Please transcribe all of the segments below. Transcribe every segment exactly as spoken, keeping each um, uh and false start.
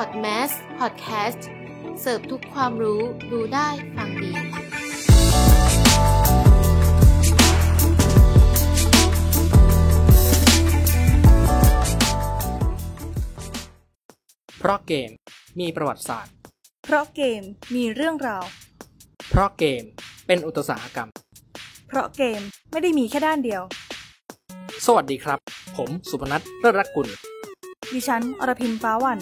Hot Mess Podcast เสิร์ฟทุกความรู้ดูได้ฟังดีเพราะเกมมีประวัติศาสตร์เพราะเกมมีเรื่องราวเพราะเกมเป็นอุตสาหกรรมเพราะเกมไม่ได้มีแค่ด้านเดียวสวัสดีครับผมสุพนัทเลิศรักกุลดิฉันอรพินฟ้าวัน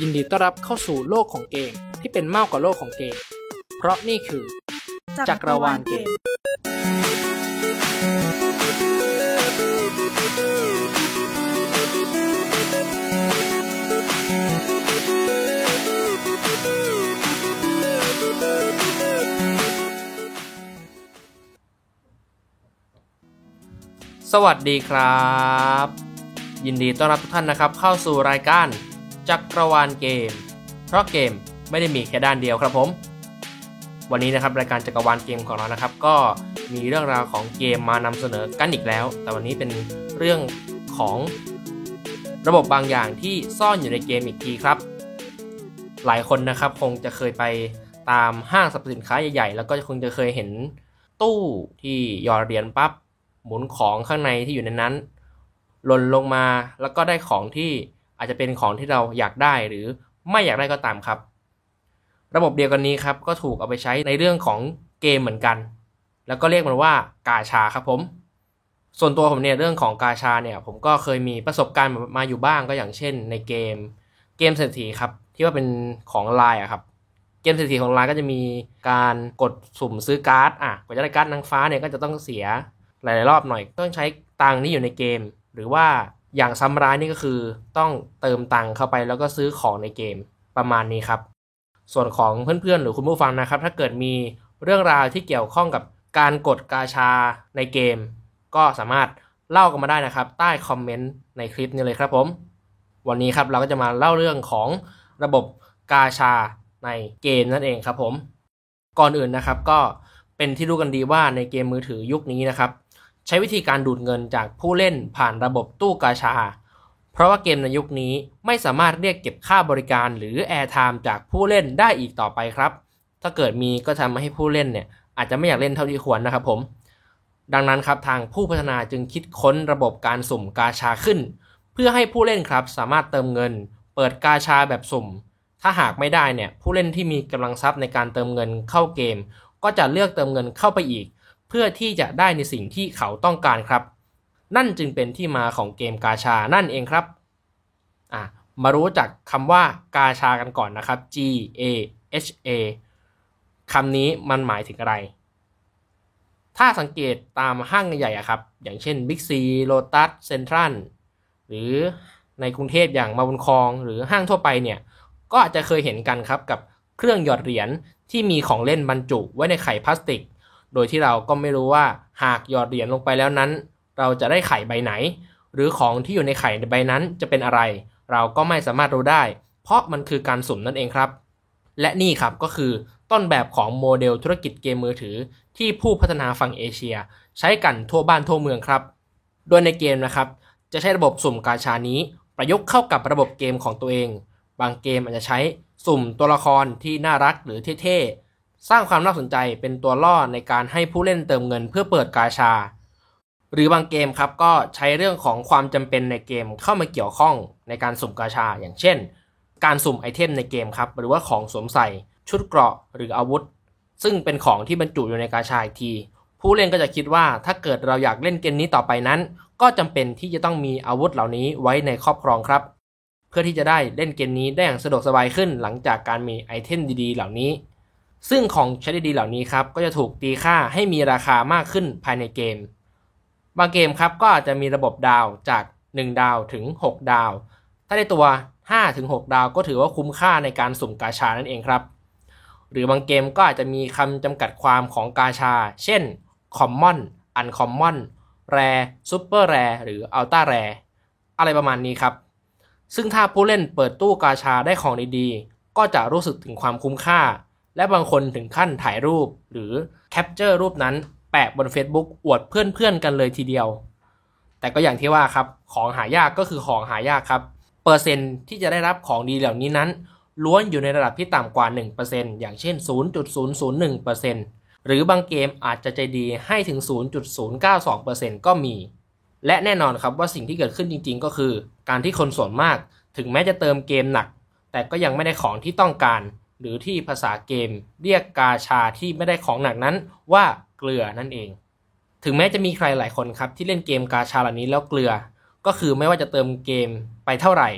ยินดีต้อนรับเข้าสู่โลกของเกมที่เป็นมากกว่าโลกของเกมเพราะนี่คือจักรวาลเกมสวัสดีครับยินดีต้อนรับทุกท่านนะครับเข้าสู่รายการจักรวาลเกมเพราะเกมไม่ได้มีแค่ด้านเดียวครับผมวันนี้นะครับรายการจักรวาลเกมของเรานะครับก็มีเรื่องราวของเกมมานำเสนอกันอีกแล้วแต่วันนี้เป็นเรื่องของระบบบางอย่างที่ซ่อนอยู่ในเกมอีกทีครับหลายคนนะครับคงจะเคยไปตามห้างสรรพสินค้าใหญ่ๆแล้วก็คงจะเคยเห็นตู้ที่หยอดเหรียญปั๊บหมุนของข้างในที่อยู่ในนั้นหล่นลงมาแล้วก็ได้ของที่อาจจะเป็นของที่เราอยากได้หรือไม่อยากได้ก็ตามครับระบบเดียวกันนี้ครับก็ถูกเอาไปใช้ในเรื่องของเกมเหมือนกันแล้วก็เรียกมันว่ากาชาครับผมส่วนตัวผมเนี่ยเรื่องของกาชาเนี่ยผมก็เคยมีประสบการณ์มาอยู่บ้างก็อย่างเช่นในเกมเกมเศรษฐีครับที่ว่าเป็นของ ไลน์ อ่ะครับเกมเศรษฐีของ ไลน์ ก็จะมีการกดสุ่มซื้อการ์ดอ่ะกว่าจะได้การ์ดนางฟ้าเนี่ยก็จะต้องเสียหลายๆรอบหน่อยต้องใช้ตังค์ที่อยู่ในเกมหรือว่าอย่างซ้ำร้ายนี่ก็คือต้องเติมตังค์เข้าไปแล้วก็ซื้อของในเกมประมาณนี้ครับส่วนของเพื่อนๆหรือคุณผู้ฟังนะครับถ้าเกิดมีเรื่องราวที่เกี่ยวข้องกับการกดกาชาในเกมก็สามารถเล่ากันมาได้นะครับใต้คอมเมนต์ในคลิปนี้เลยครับผมวันนี้ครับเราก็จะมาเล่าเรื่องของระบบกาชาในเกมนั่นเองครับผมก่อนอื่นนะครับก็เป็นที่รู้กันดีว่าในเกมมือถือยุคนี้นะครับใช้วิธีการดูดเงินจากผู้เล่นผ่านระบบตู้กาชาเพราะว่าเกมในยุคนี้ไม่สามารถเรียกเก็บค่าบริการหรือ Airtime จากผู้เล่นได้อีกต่อไปครับถ้าเกิดมีก็ทำให้ผู้เล่นเนี่ยอาจจะไม่อยากเล่นเท่าที่ควรนะครับผมดังนั้นครับทางผู้พัฒนาจึงคิดค้นระบบการสุ่มกาชาขึ้นเพื่อให้ผู้เล่นครับสามารถเติมเงินเปิดกาชาแบบสุ่มถ้าหากไม่ได้เนี่ยผู้เล่นที่มีกำลังทรัพย์ในการเติมเงินเข้าเกมก็จะเลือกเติมเงินเข้าไปอีกเพื่อที่จะได้ในสิ่งที่เขาต้องการครับนั่นจึงเป็นที่มาของเกมกาชานั่นเองครับอ่ะมารู้จักคำว่ากาชากันก่อนนะครับ G A H A คำนี้มันหมายถึงอะไรถ้าสังเกตตามห้างใหญ่ๆครับอย่างเช่น Big C Lotus Central หรือในกรุงเทพอย่างมาบุญครองหรือห้างทั่วไปเนี่ยก็อาจจะเคยเห็นกันครับกับเครื่องหยอดเหรียญที่มีของเล่นบรรจุไว้ในไข่พลาสติกโดยที่เราก็ไม่รู้ว่าหากหยอดเหรียญลงไปแล้วนั้นเราจะได้ไข่ใบไหนหรือของที่อยู่ในไข่ใบนั้นจะเป็นอะไรเราก็ไม่สามารถรู้ได้เพราะมันคือการสุ่มนั่นเองครับและนี่ครับก็คือต้นแบบของโมเดลธุรกิจเกมมือถือที่ผู้พัฒนาฝั่งเอเชียใช้กันทั่วบ้านทั่วเมืองครับโดยในเกมนะครับจะใช้ระบบสุ่มกาชานี้ประยุกต์เข้ากับระบบเกมของตัวเองบางเกมอาจจะใช้สุ่มตัวละครที่น่ารักหรือเท่ๆสร้างความน่าสนใจเป็นตัวล่อในการให้ผู้เล่นเติมเงินเพื่อเปิดกาชาหรือบางเกมครับก็ใช้เรื่องของความจำเป็นในเกมเข้ามาเกี่ยวข้องในการสุ่มกาชาอย่างเช่นการสุ่มไอเทมในเกมครับหรือว่าของสวมใส่ชุดเกราะหรืออาวุธซึ่งเป็นของที่บรรจุอยู่ในกาชาอีกทีผู้เล่นก็จะคิดว่าถ้าเกิดเราอยากเล่นเกมนี้ต่อไปนั้นก็จำเป็นที่จะต้องมีอาวุธเหล่านี้ไว้ในครอบครองครับเพื่อที่จะได้เล่นเกมนี้ได้อย่างสะดวกสบายขึ้นหลังจากการมีไอเทมดีๆเหล่านี้ซึ่งของใช้ดีๆเหล่านี้ครับก็จะถูกตีค่าให้มีราคามากขึ้นภายในเกมบางเกมครับก็อาจจะมีระบบดาวจากหนึ่งดาวถึงหกดาวถ้าได้ตัวห้าถึงหกดาวก็ถือว่าคุ้มค่าในการสุ่มกาชานั่นเองครับหรือบางเกมก็อาจจะมีคำจำกัดความของกาชาเช่น Common Uncommon Rare Super Rare หรือ Ultra Rare อะไรประมาณนี้ครับซึ่งถ้าผู้เล่นเปิดตู้กาชาได้ของดีๆก็จะรู้สึกถึงความคุ้มค่าและบางคนถึงขั้นถ่ายรูปหรือแคปเจอร์รูปนั้นแปะบน Facebook อวดเพื่อนๆกันเลยทีเดียวแต่ก็อย่างที่ว่าครับของหายากก็คือของหายากครับ เปอร์เซ็นต์ที่จะได้รับของดีเหล่านี้นั้นล้วนอยู่ในระดับที่ต่ำกว่า หนึ่งเปอร์เซ็นต์ อย่างเช่น ศูนย์จุดศูนย์ศูนย์หนึ่งเปอร์เซ็นต์ หรือบางเกมอาจจะใจดีให้ถึง ศูนย์จุดศูนย์เก้าสองเปอร์เซ็นต์ ก็มีและแน่นอนครับว่าสิ่งที่เกิดขึ้นจริงๆก็คือการที่คนส่วนมากถึงแม้จะเติมเกมหนักแต่ก็ยังไม่ได้ของที่ต้องการหรือที่ภาษาเกมเรียกกาชาที่ไม่ได้ของหนักนั้นว่าเกลือนั่นเองถึงแม้จะมีใครหลายคนครับที่เล่นเกมกาชาเหล่านี้แล้วเกลือก็คือไม่ว่าจะเติมเกมไปเท่าไหร่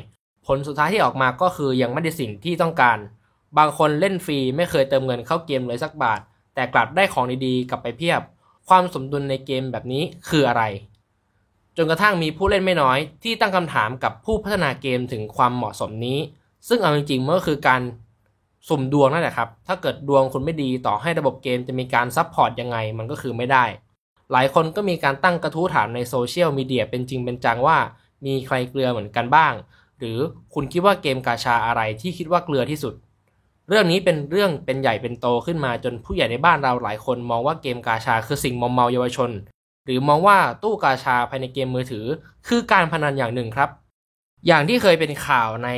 ผลสุดท้ายที่ออกมาก็คือยังไม่ได้สิ่งที่ต้องการบางคนเล่นฟรีไม่เคยเติมเงินเข้าเกมเลยสักบาทแต่กลับได้ของดีๆกลับไปเพียบความสมดุลในเกมแบบนี้คืออะไรจนกระทั่งมีผู้เล่นไม่น้อยที่ตั้งคำถามกับผู้พัฒนาเกมถึงความเหมาะสมนี้ซึ่งเอาจริงๆมันก็คือการสุ่มดวงนั่นแหละครับถ้าเกิดดวงคุณไม่ดีต่อให้ระบบเกมจะมีการซัพพอร์ตยังไงมันก็คือไม่ได้หลายคนก็มีการตั้งกระทู้ถามในโซเชียลมีเดียเป็นจริงเป็นจังว่ามีใครเกลือเหมือนกันบ้างหรือคุณคิดว่าเกมกาชาอะไรที่คิดว่าเกลือที่สุดเรื่องนี้เป็นเรื่องเป็นใหญ่เป็นโตขึ้นมาจนผู้ใหญ่ในบ้านเราหลายคนมองว่าเกมกาชาคือสิ่งมอมเมาเยาวชนหรือมองว่าตู้กาชาภายในเกมมือถือคือการพนันอย่างหนึ่งครับอย่างที่เคยเป็นข่าวใน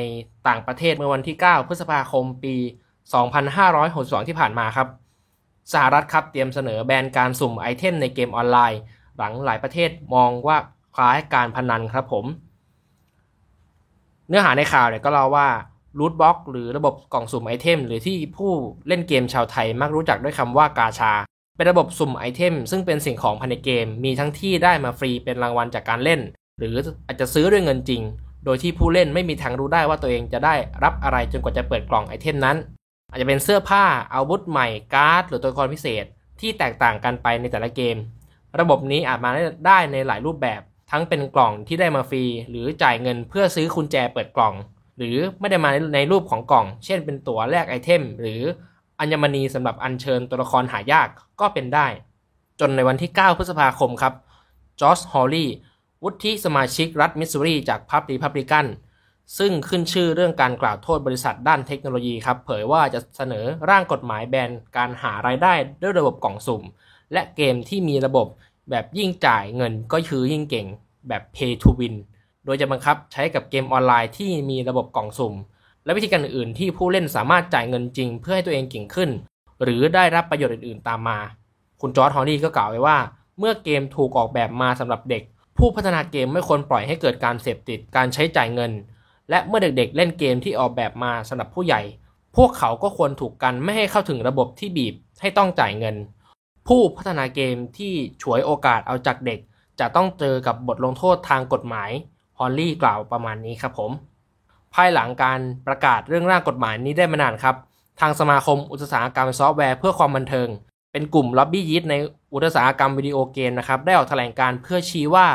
ต่างประเทศเมื่อวันที่เก้าพฤษภาคมปีสองพันห้าร้อยหกสิบสองที่ผ่านมาครับสหรัฐครับเตรียมเสนอแบนการสุ่มไอเทมในเกมออนไลน์หลังหลายประเทศมองว่าคล้ายการพนันครับผมเนื้อหาในข่าวเนี่ยก็เล่าว่ารูทบล็อกหรือระบบกล่องสุ่มไอเทมหรือที่ผู้เล่นเกมชาวไทยมักรู้จักด้วยคำว่ากาชาเป็นระบบสุ่มไอเทมซึ่งเป็นสิ่งของภายในเกมมีทั้งที่ได้มาฟรีเป็นรางวัลจากการเล่นหรืออาจจะซื้อด้วยเงินจริงโดยที่ผู้เล่นไม่มีทางรู้ได้ว่าตัวเองจะได้รับอะไรจนกว่าจะเปิดกล่องไอเทมนั้นอาจจะเป็นเสื้อผ้าอาวุธใหม่การ์ดหรือตัวละครพิเศษที่แตกต่างกันไปในแต่ละเกมระบบนี้อาจมาได้ในหลายรูปแบบทั้งเป็นกล่องที่ได้มาฟรีหรือจ่ายเงินเพื่อซื้อกุญแจเปิดกล่องหรือไม่ได้มาในรูปของกล่องเช่นเป็นตั๋วแลกไอเทมหรืออัญมณีสำหรับอัญเชิญตัวละครหายากก็เป็นได้จนในวันที่เก้าพฤษภาคมครับจอร์จฮอลลี่วุฒิสมาชิกรัฐมิสซูรีจากพรรครีพับลิกันซึ่งขึ้นชื่อเรื่องการกล่าวโทษบริษัทด้านเทคโนโลยีครับเผยว่าจะเสนอร่างกฎหมายแบนการหารายได้ด้วยระบบกล่องสุ่มและเกมที่มีระบบแบบยิ่งจ่ายเงินก็คือยิ่งเก่งแบบ Pay to Win โดยจะบังคับใช้กับเกมออนไลน์ที่มีระบบกล่องสุ่มและวิธีการอื่นที่ผู้เล่นสามารถจ่ายเงินจริงเพื่อให้ตัวเองเก่งขึ้นหรือได้รับประโยชน์อื่นๆตามมาคุณจอร์จ ฮอลลี่ก็กล่าวไว้ว่าเมื่อเกมถูกออกแบบมาสำหรับเด็กผู้พัฒนาเกมไม่ควรปล่อยให้เกิดการเสพติดการใช้จ่ายเงินและเมื่อเด็กๆเล่นเกมที่ออกแบบมาสำหรับผู้ใหญ่พวกเขาก็ควรถูกกันไม่ให้เข้าถึงระบบที่บีบให้ต้องจ่ายเงินผู้พัฒนาเกมที่ฉวยโอกาสเอาจากเด็กจะต้องเจอกับบทลงโทษทางกฎหมายฮอลลี่กล่าวประมาณนี้ครับผมภายหลังการประกาศเรื่องร่างกฎหมายนี้ได้ไม่นานครับทางสมาคมอุตสาหกรรมซอฟต์แวร์เพื่อความบันเทิงเป็นกลุ่มล็อบบี้ยิสต์ในอุตสาหกรรมวิดีโอเกมนะครับได้ออกแถลงการณ์เพื่อชี้ว่า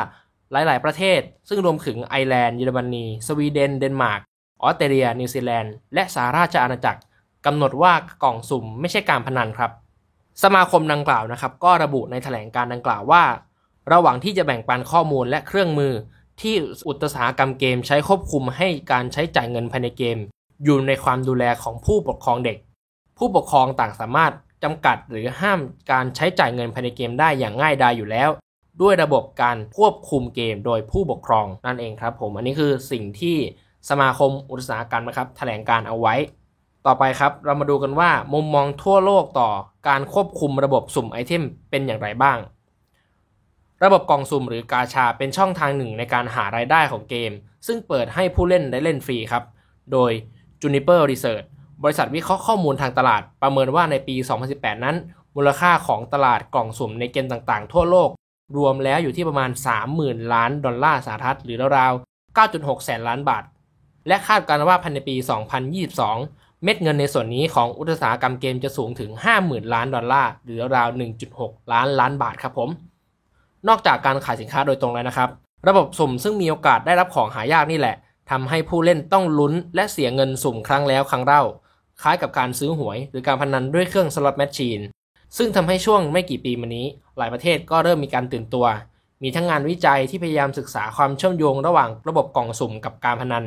หลายๆประเทศซึ่งรวมถึงไอร์แลนด์เยอรมนีสวีเดนเดนมาร์กออสเตรเลียนิวซีแลนด์และสหราชอาณาจักรกำหนดว่ากล่องสุ่มไม่ใช่การพนันครับสมาคมดังกล่าวนะครับก็ระบุในแถลงการณ์ดังกล่าวว่าระหว่างที่จะแบ่งปันข้อมูลและเครื่องมือที่อุตสาหกรรมเกมใช้ควบคุมให้การใช้จ่ายเงินภายในเกมอยู่ในความดูแลของผู้ปกครองเด็กผู้ปกครองต่างสามารถจำกัดหรือห้ามการใช้จ่ายเงินภายในเกมได้อย่างง่ายดายอยู่แล้วด้วยระบบการควบคุมเกมโดยผู้ปกครองนั่นเองครับผมอันนี้คือสิ่งที่สมาคมอุตสาหกรรมนะครับแถลงการเอาไว้ต่อไปครับเรามาดูกันว่ามุมมองทั่วโลกต่อการควบคุมระบบสุ่มไอเทมเป็นอย่างไรบ้างระบบกล่องสุ่มหรือกาชาเป็นช่องทางหนึ่งในการหารายได้ของเกมซึ่งเปิดให้ผู้เล่นได้เล่นฟรีครับโดย Juniper Research บริษัทวิเคราะห์ข้อมูลทางตลาดประเมินว่าในปีสองพันสิบแปดนั้นมูลค่าของตลาดกล่องสุ่มในเกมต่างๆทั่วโลกรวมแล้วอยู่ที่ประมาณ สามหมื่น ล้านดอลลาร์สหรัฐหรือราวๆ เก้าจุดหก แสนล้านบาทและคาดการณ์ว่าภายในปีสองพันยี่สิบสองเม็ดเงินในส่วนนี้ของอุตสาหกรรมเกมจะสูงถึง ห้าหมื่น ล้านดอลลาร์หรือราวๆ หนึ่งจุดหก ล้านล้านบาทครับผมนอกจากการขายสินค้าโดยตรงแล้วนะครับระบบสุ่มซึ่งมีโอกาสได้รับของหายากนี่แหละทำให้ผู้เล่นต้องลุ้นและเสียเงินสุ่มครั้งแล้วครั้งเล่าคล้ายกับการซื้อหวยหรือการพนันด้วยเครื่องสล็อตแมชชีนซึ่งทำให้ช่วงไม่กี่ปีมานี้หลายประเทศก็เริ่มมีการตื่นตัวมีทั้งงานวิจัยที่พยายามศึกษาความเชื่อมโยงระหว่างระบบกล่องสุ่มกับการพนัน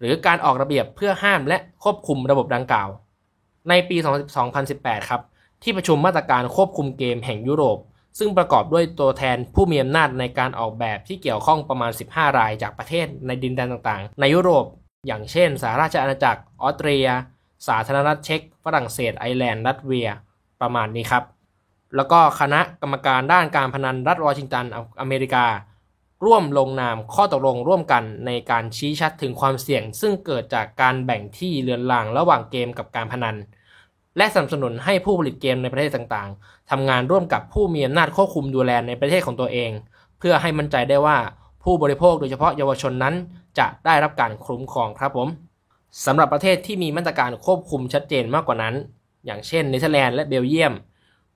หรือการออกระเบียบเพื่อห้ามและควบคุมระบบดังกล่าวในปีสองพันสิบแปดครับที่ประชุมมาตรการควบคุมเกมแห่งยุโรปซึ่งประกอบด้วยตัวแทนผู้มีอำนาจในการออกแบบที่เกี่ยวข้องประมาณสิบห้ารายจากประเทศในดินแดนต่างๆในยุโรป อย่างเช่นสหราชอาณาจักรออสเตรียสาธารณรัฐเช็กฝรั่งเศสไอร์แลนด์รัสเวียประมาณนี้ครับแล้วก็คณะกรรมการด้านการพนันรัฐวอชิงตันอเมริการ่วมลงนามข้อตกลงร่วมกันในการชี้ชัดถึงความเสี่ยงซึ่งเกิดจากการแบ่งที่เลือนลางระหว่างเกมกับการพนันและสนับสนุนให้ผู้ผลิตเกมในประเทศต่างๆทำงานร่วมกับผู้มีอำนาจควบคุมดูแลในประเทศของตัวเองเพื่อให้มั่นใจได้ว่าผู้บริโภคโดยเฉพาะเยาวชนนั้นจะได้รับการคุ้มครองครับผมสำหรับประเทศที่มีมาตรการควบคุมชัดเจนมากกว่านั้นอย่างเช่นเนเธอร์แลนด์และเบลเยียม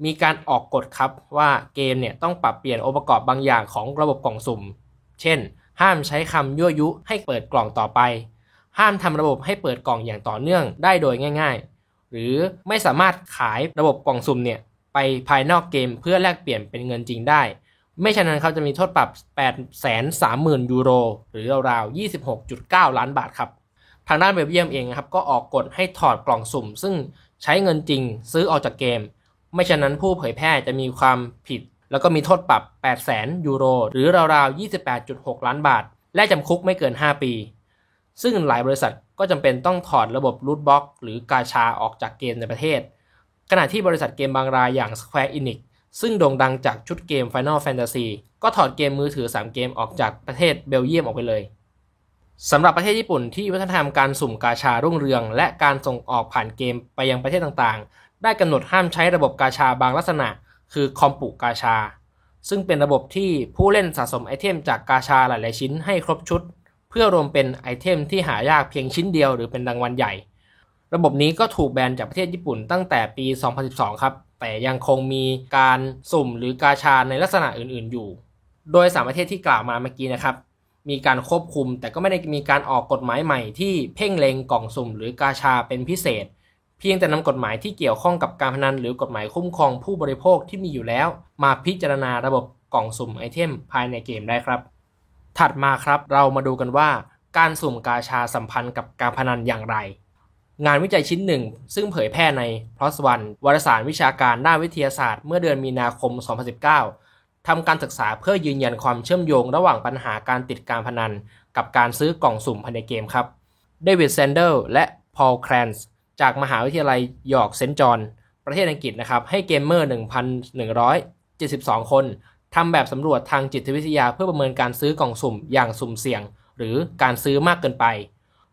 มีการออกกฎครับว่าเกมเนี่ยต้องปรับเปลี่ยนองค์ประกอบบางอย่างของระบบกล่องสุ่มเช่นห้ามใช้คำยั่วยุให้เปิดกล่องต่อไปห้ามทำระบบให้เปิดกล่องอย่างต่อเนื่องได้โดยง่ายๆหรือไม่สามารถขายระบบกล่องสุ่มเนี่ยไปภายนอกเกมเพื่อแลกเปลี่ยนเป็นเงินจริงได้ไม่ฉะนั้นเขาจะมีโทษปรับ แปดแสนสามหมื่น ยูโรหรือราวๆ ยี่สิบหกจุดเก้า ล้านบาทครับทางด้านเบลเยียมเองนะครับก็ออกกฎให้ถอดกล่องสุ่มซึ่งใช้เงินจริงซื้อออกจากเกมไม่ฉะนั้นผู้เผยแพร่จะมีความผิดแล้วก็มีโทษปรับ แปดแสน ยูโรหรือราวๆ ยี่สิบแปดจุดหก ล้านบาทและจำคุกไม่เกินห้าปีซึ่งหลายบริษัทก็จำเป็นต้องถอดระบบรูทบล็อกหรือกาชาออกจากเกมในประเทศขณะที่บริษัทเกมบางรายอย่าง Square Enix ซึ่งโด่งดังจากชุดเกม Final Fantasy ก็ถอดเกมมือถือสามเกมออกจากประเทศเบลเยียมออกไปเลยสำหรับประเทศญี่ปุ่นที่วัฒนธรรมการสุ่มกาชารุ่งเรืองและการส่งออกผ่านเกมไปยังประเทศต่างๆได้กำหนดห้ามใช้ระบบกาชาบางลักษณะคือคอมปุกาชาซึ่งเป็นระบบที่ผู้เล่นสะสมไอเทมจากกาชาหลายๆชิ้นให้ครบชุดเพื่อรวมเป็นไอเทมที่หายากเพียงชิ้นเดียวหรือเป็นรางวัลใหญ่ระบบนี้ก็ถูกแบนจากประเทศญี่ปุ่นตั้งแต่ปี สองพันสิบสองครับแต่ยังคงมีการสุ่มหรือกาชาในลักษณะอื่นๆอยู่โดยสามประเทศที่กล่าวมาเมื่อกี้นะครับมีการควบคุมแต่ก็ไม่ได้มีการออกกฎหมายใหม่ที่เพ่งเล็งกล่องสุ่มหรือกาชาเป็นพิเศษเพียงแต่นำกฎหมายที่เกี่ยวข้องกับการพนันหรือกฎหมายคุ้มครองผู้บริโภคที่มีอยู่แล้วมาพิจารณาระบบกล่องสุ่มไอเทมภายในเกมได้ครับถัดมาครับเรามาดูกันว่าการสุ่มกาชาสัมพันธ์กับการพนันอย่างไรงานวิจัยชิ้นหนึ่งซึ่งเผยแพร่ใน PLoS One วารสารวิชาการด้านวิทยาศาสตร์เมื่อเดือนมีนาคม สองพันสิบเก้าทำการศึกษาเพื่อยืนยันความเชื่อมโยงระหว่างปัญหาการติดการพนันกับการซื้อกล่องสุ่มภายในเกมครับเดวิดแซนเดลและพอลแคลนส์จากมหาวิทยาลัยยอร์กเซนต์จอห์นประเทศอังกฤษนะครับให้เกมเมอร์ หนึ่งพันหนึ่งร้อยเจ็ดสิบสอง คนทำแบบสำรวจทางจิตวิทยาเพื่อประเมินการซื้อกล่องสุ่มอย่างสุ่มเสี่ยงหรือการซื้อมากเกินไป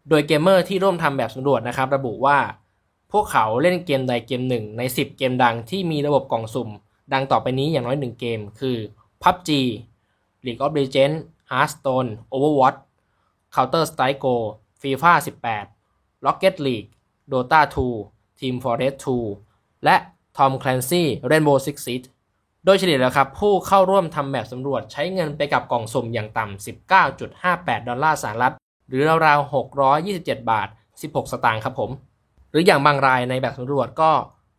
โดยเกมเมอร์ที่ร่วมทำแบบสำรวจนะครับระบุว่าพวกเขาเล่นเกมใดเกมหนึ่งในสิบเกมดังที่มีระบบกล่องสุ่มดังต่อไปนี้อย่างน้อยหนึ่งเกมคือ พับจี League of Legends Hearthstone Overwatch Counter Strike Go ฟีฟ่า สิบแปด Rocket Leagueโดต้า ทู Team Fortress ทู และ Tom Clancy's Rainbow Six Siege โดยเฉลี่ยแล้วครับผู้เข้าร่วมทำแบบสำรวจใช้เงินไปกับกล่องสุ่มอย่างต่ำ สิบเก้าจุดห้าแปด ดอลลาร์สหรัฐหรือราวๆ หกร้อยยี่สิบเจ็ด บาท สิบหก สตางค์ครับผมหรืออย่างบางรายในแบบสำรวจก็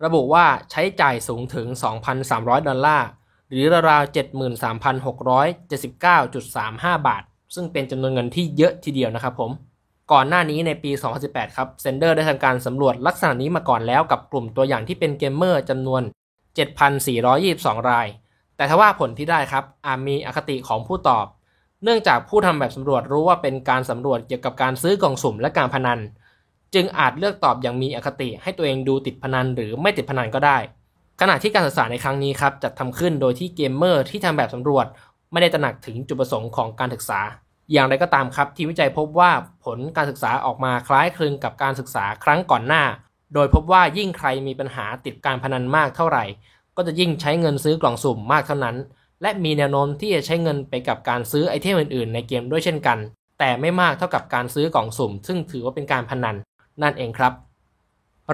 ระบุว่าใช้จ่ายสูงถึง สองพันสามร้อย ดอลลาร์หรือราวๆ เจ็ดหมื่นสามพันหกร้อยเจ็ดสิบเก้าจุดสามห้า บาทซึ่งเป็นจำนวนเงินที่เยอะทีเดียวนะครับผมก่อนหน้านี้ในปี สองพันสิบแปด ครับเซนเดอร์ได้ทำการสำรวจลักษณะนี้มาก่อนแล้วกับกลุ่มตัวอย่างที่เป็นเกมเมอร์จำนวน เจ็ดพันสี่ร้อยยี่สิบสอง รายแต่ทว่าผลที่ได้ครับอาจมีอคติของผู้ตอบเนื่องจากผู้ทำแบบสำรวจรู้ว่าเป็นการสำรวจเกี่ยวกับการซื้อกล่องสุ่มและการพนันจึงอาจเลือกตอบอย่างมีอคติให้ตัวเองดูติดพนันหรือไม่ติดพนันก็ได้ขณะที่การศึกษาในครั้งนี้ครับจัดทำขึ้นโดยที่เกมเมอร์ที่ทำแบบสำรวจไม่ได้ตระหนักถึงจุดประสงค์ของการศึกษาอย่างไรก็ตามครับทีมวิจัยพบว่าผลการศึกษาออกมาคล้ายคลึงกับการศึกษาครั้งก่อนหน้าโดยพบว่ายิ่งใครมีปัญหาติดการพนันมากเท่าไหร่ก็จะยิ่งใช้เงินซื้อกล่องสุ่มมากเท่านั้นและมีแนวโน้มที่จะใช้เงินไปกับการซื้อไอเทมอื่นๆในเกมด้วยเช่นกันแต่ไม่มากเท่ากับการซื้อกล่องสุ่มซึ่งถือว่าเป็นการพนันนั่นเองครับ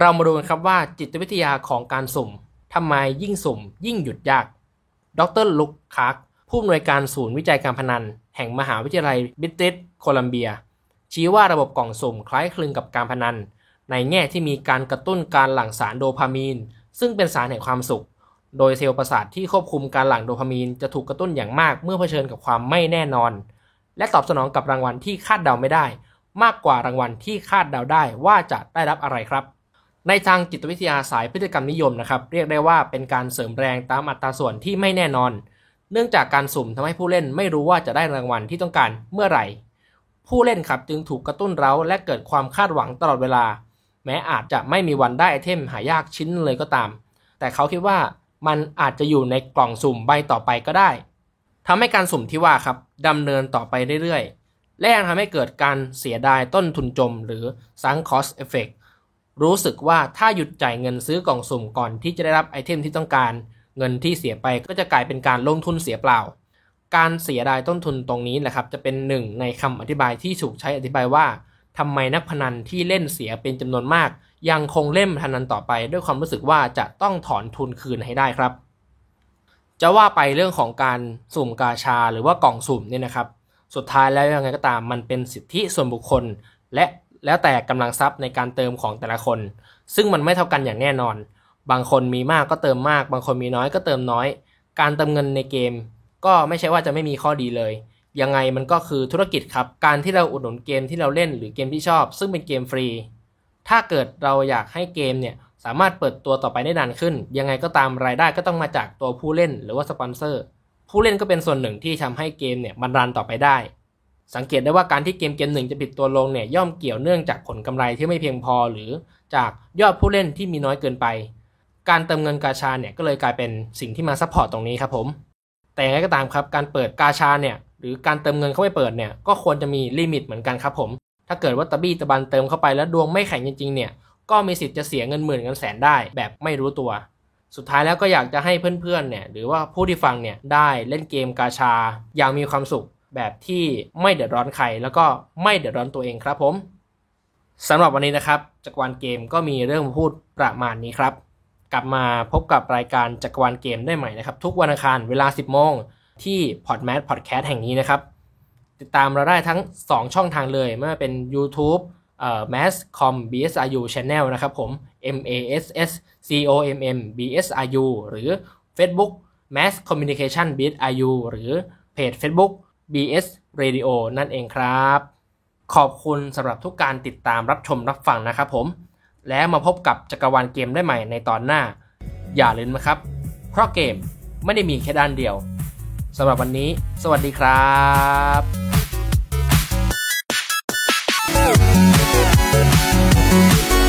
เรามาดูกันครับว่าจิตวิทยาของการสุ่มทำไมยิ่งสุ่มยิ่งหยุดยากดร.ลุคคาร์กผู้อำนวยการศูนย์วิจัยการพนันแห่งมหาวิทยาลัยบริติชโคลัมเบียชี้ว่าระบบกล่องสุ่มคล้ายคลึงกับการพนันในแง่ที่มีการกระตุ้นการหลั่งสารโดพามีนซึ่งเป็นสารแห่งความสุขโดยเซลล์ประสาทที่ควบคุมการหลั่งโดพามีนจะถูกกระตุ้นอย่างมากเมื่อเผชิญกับความไม่แน่นอนและตอบสนองกับรางวัลที่คาดเดาไม่ได้มากกว่ารางวัลที่คาดเดาได้ว่าจะได้รับอะไรครับในทางจิตวิทยาสายพฤติกรรมนิยมนะครับเรียกได้ว่าเป็นการเสริมแรงตามอัตราส่วนที่ไม่แน่นอนเนื่องจากการสุ่มทำให้ผู้เล่นไม่รู้ว่าจะได้รางวัลที่ต้องการเมื่อไหร่ ผู้เล่นครับจึงถูกกระตุ้นเร้าและเกิดความคาดหวังตลอดเวลาแม้อาจจะไม่มีวันได้ไอเทมหายากชิ้นเลยก็ตามแต่เขาคิดว่ามันอาจจะอยู่ในกล่องสุ่มใบต่อไปก็ได้ทำให้การสุ่มที่ว่าครับดำเนินต่อไปเรื่อยๆและยังทำให้เกิดการเสียดายต้นทุนจมหรือซังคอสเอฟเฟกต์รู้สึกว่าถ้าหยุดจ่ายเงินซื้อกล่องสุ่มก่อนที่จะได้รับไอเทมที่ต้องการเงินที่เสียไปก็จะกลายเป็นการลงทุนเสียเปล่าการเสียดายต้นทุนตรงนี้แหละครับจะเป็นหนึ่งในคำอธิบายที่ถูกใช้อธิบายว่าทำไมนักพนันที่เล่นเสียเป็นจำนวนมากยังคงเล่นพนันต่อไปด้วยความรู้สึกว่าจะต้องถอนทุนคืนให้ได้ครับจะว่าไปเรื่องของการสุ่มกาชาหรือว่ากล่องสุ่มเนี่ยนะครับสุดท้ายแล้วยังไงก็ตามมันเป็นสิทธิส่วนบุคคลและแล้วแต่กำลังทรัพย์ในการเติมของแต่ละคนซึ่งมันไม่เท่ากันอย่างแน่นอนบางคนมีมากก็เติมมากบางคนมีน้อยก็เติมน้อยการเติมเงินในเกมก็ไม่ใช่ว่าจะไม่มีข้อดีเลยยังไงมันก็คือธุรกิจครับการที่เราอุดหนุนเกมที่เราเล่นหรือเกมที่ชอบซึ่งเป็นเกมฟรีถ้าเกิดเราอยากให้เกมเนี่ยสามารถเปิดตัวต่อไปได้นานขึ้นยังไงก็ตามรายได้ก็ต้องมาจากตัวผู้เล่นหรือว่าสปอนเซอร์ผู้เล่นก็เป็นส่วนหนึ่งที่ทำให้เกมเนี่ยมันรันต่อไปได้สังเกตได้ว่าการที่เกมเกมหนึ่งจะปิดตัวลงเนี่ยย่อมเกี่ยวเนื่องจากผลกำไรที่ไม่เพียงพอหรือจากยอดผู้เล่นที่มีน้อยเกินไปการเติมเงินกาชาเนี่ยก็เลยกลายเป็นสิ่งที่มาซัพพอร์ตตรงนี้ครับผมแต่ยังไงก็ตามครับการเปิดกาชาเนี่ยหรือการเติมเงินเข้าไปเปิดเนี่ยก็ควรจะมีลิมิตเหมือนกันครับผมถ้าเกิดว่าตะบี้ตะบันเติมเข้าไปแล้วดวงไม่แข็งจริงๆเนี่ยก็มีสิทธิ์จะเสียเงินหมื่นเงินแสนได้แบบไม่รู้ตัวสุดท้ายแล้วก็อยากจะให้เพื่อนๆเนี่ยหรือว่าผู้ที่ฟังเนี่ยได้เล่นเกมกาชาอย่างมีความสุขแบบที่ไม่เดือดร้อนใครแล้วก็ไม่เดือดร้อนตัวเองครับผมสำหรับวันนี้นะครับจักรวาลเกมก็มีเรื่องพูดประมาณนี้ครับกลับมาพบกับรายการจักรวาลเกมได้ใหม่นะครับทุกวันอังคารเวลา สิบโมงที่ Podmass Podcast แห่งนี้นะครับติดตามเราได้ทั้งสองช่องทางเลยไม่ว่าเป็น YouTube เอ่อ Masscom บี เอส อาร์ ยู Channel นะครับผม MASSCOMM บี เอส อาร์ ยู หรือ Facebook Mass Communication บี เอส อาร์ ยู หรือเพจ Facebook บี เอส Radio นั่นเองครับขอบคุณสำหรับทุกการติดตามรับชมรับฟังนะครับผมและมาพบกับจักรวาลเกมได้ใหม่ในตอนหน้าอย่าลืมนะครับเพราะเกมไม่ได้มีแค่ด้านเดียวสำหรับวันนี้สวัสดีครับ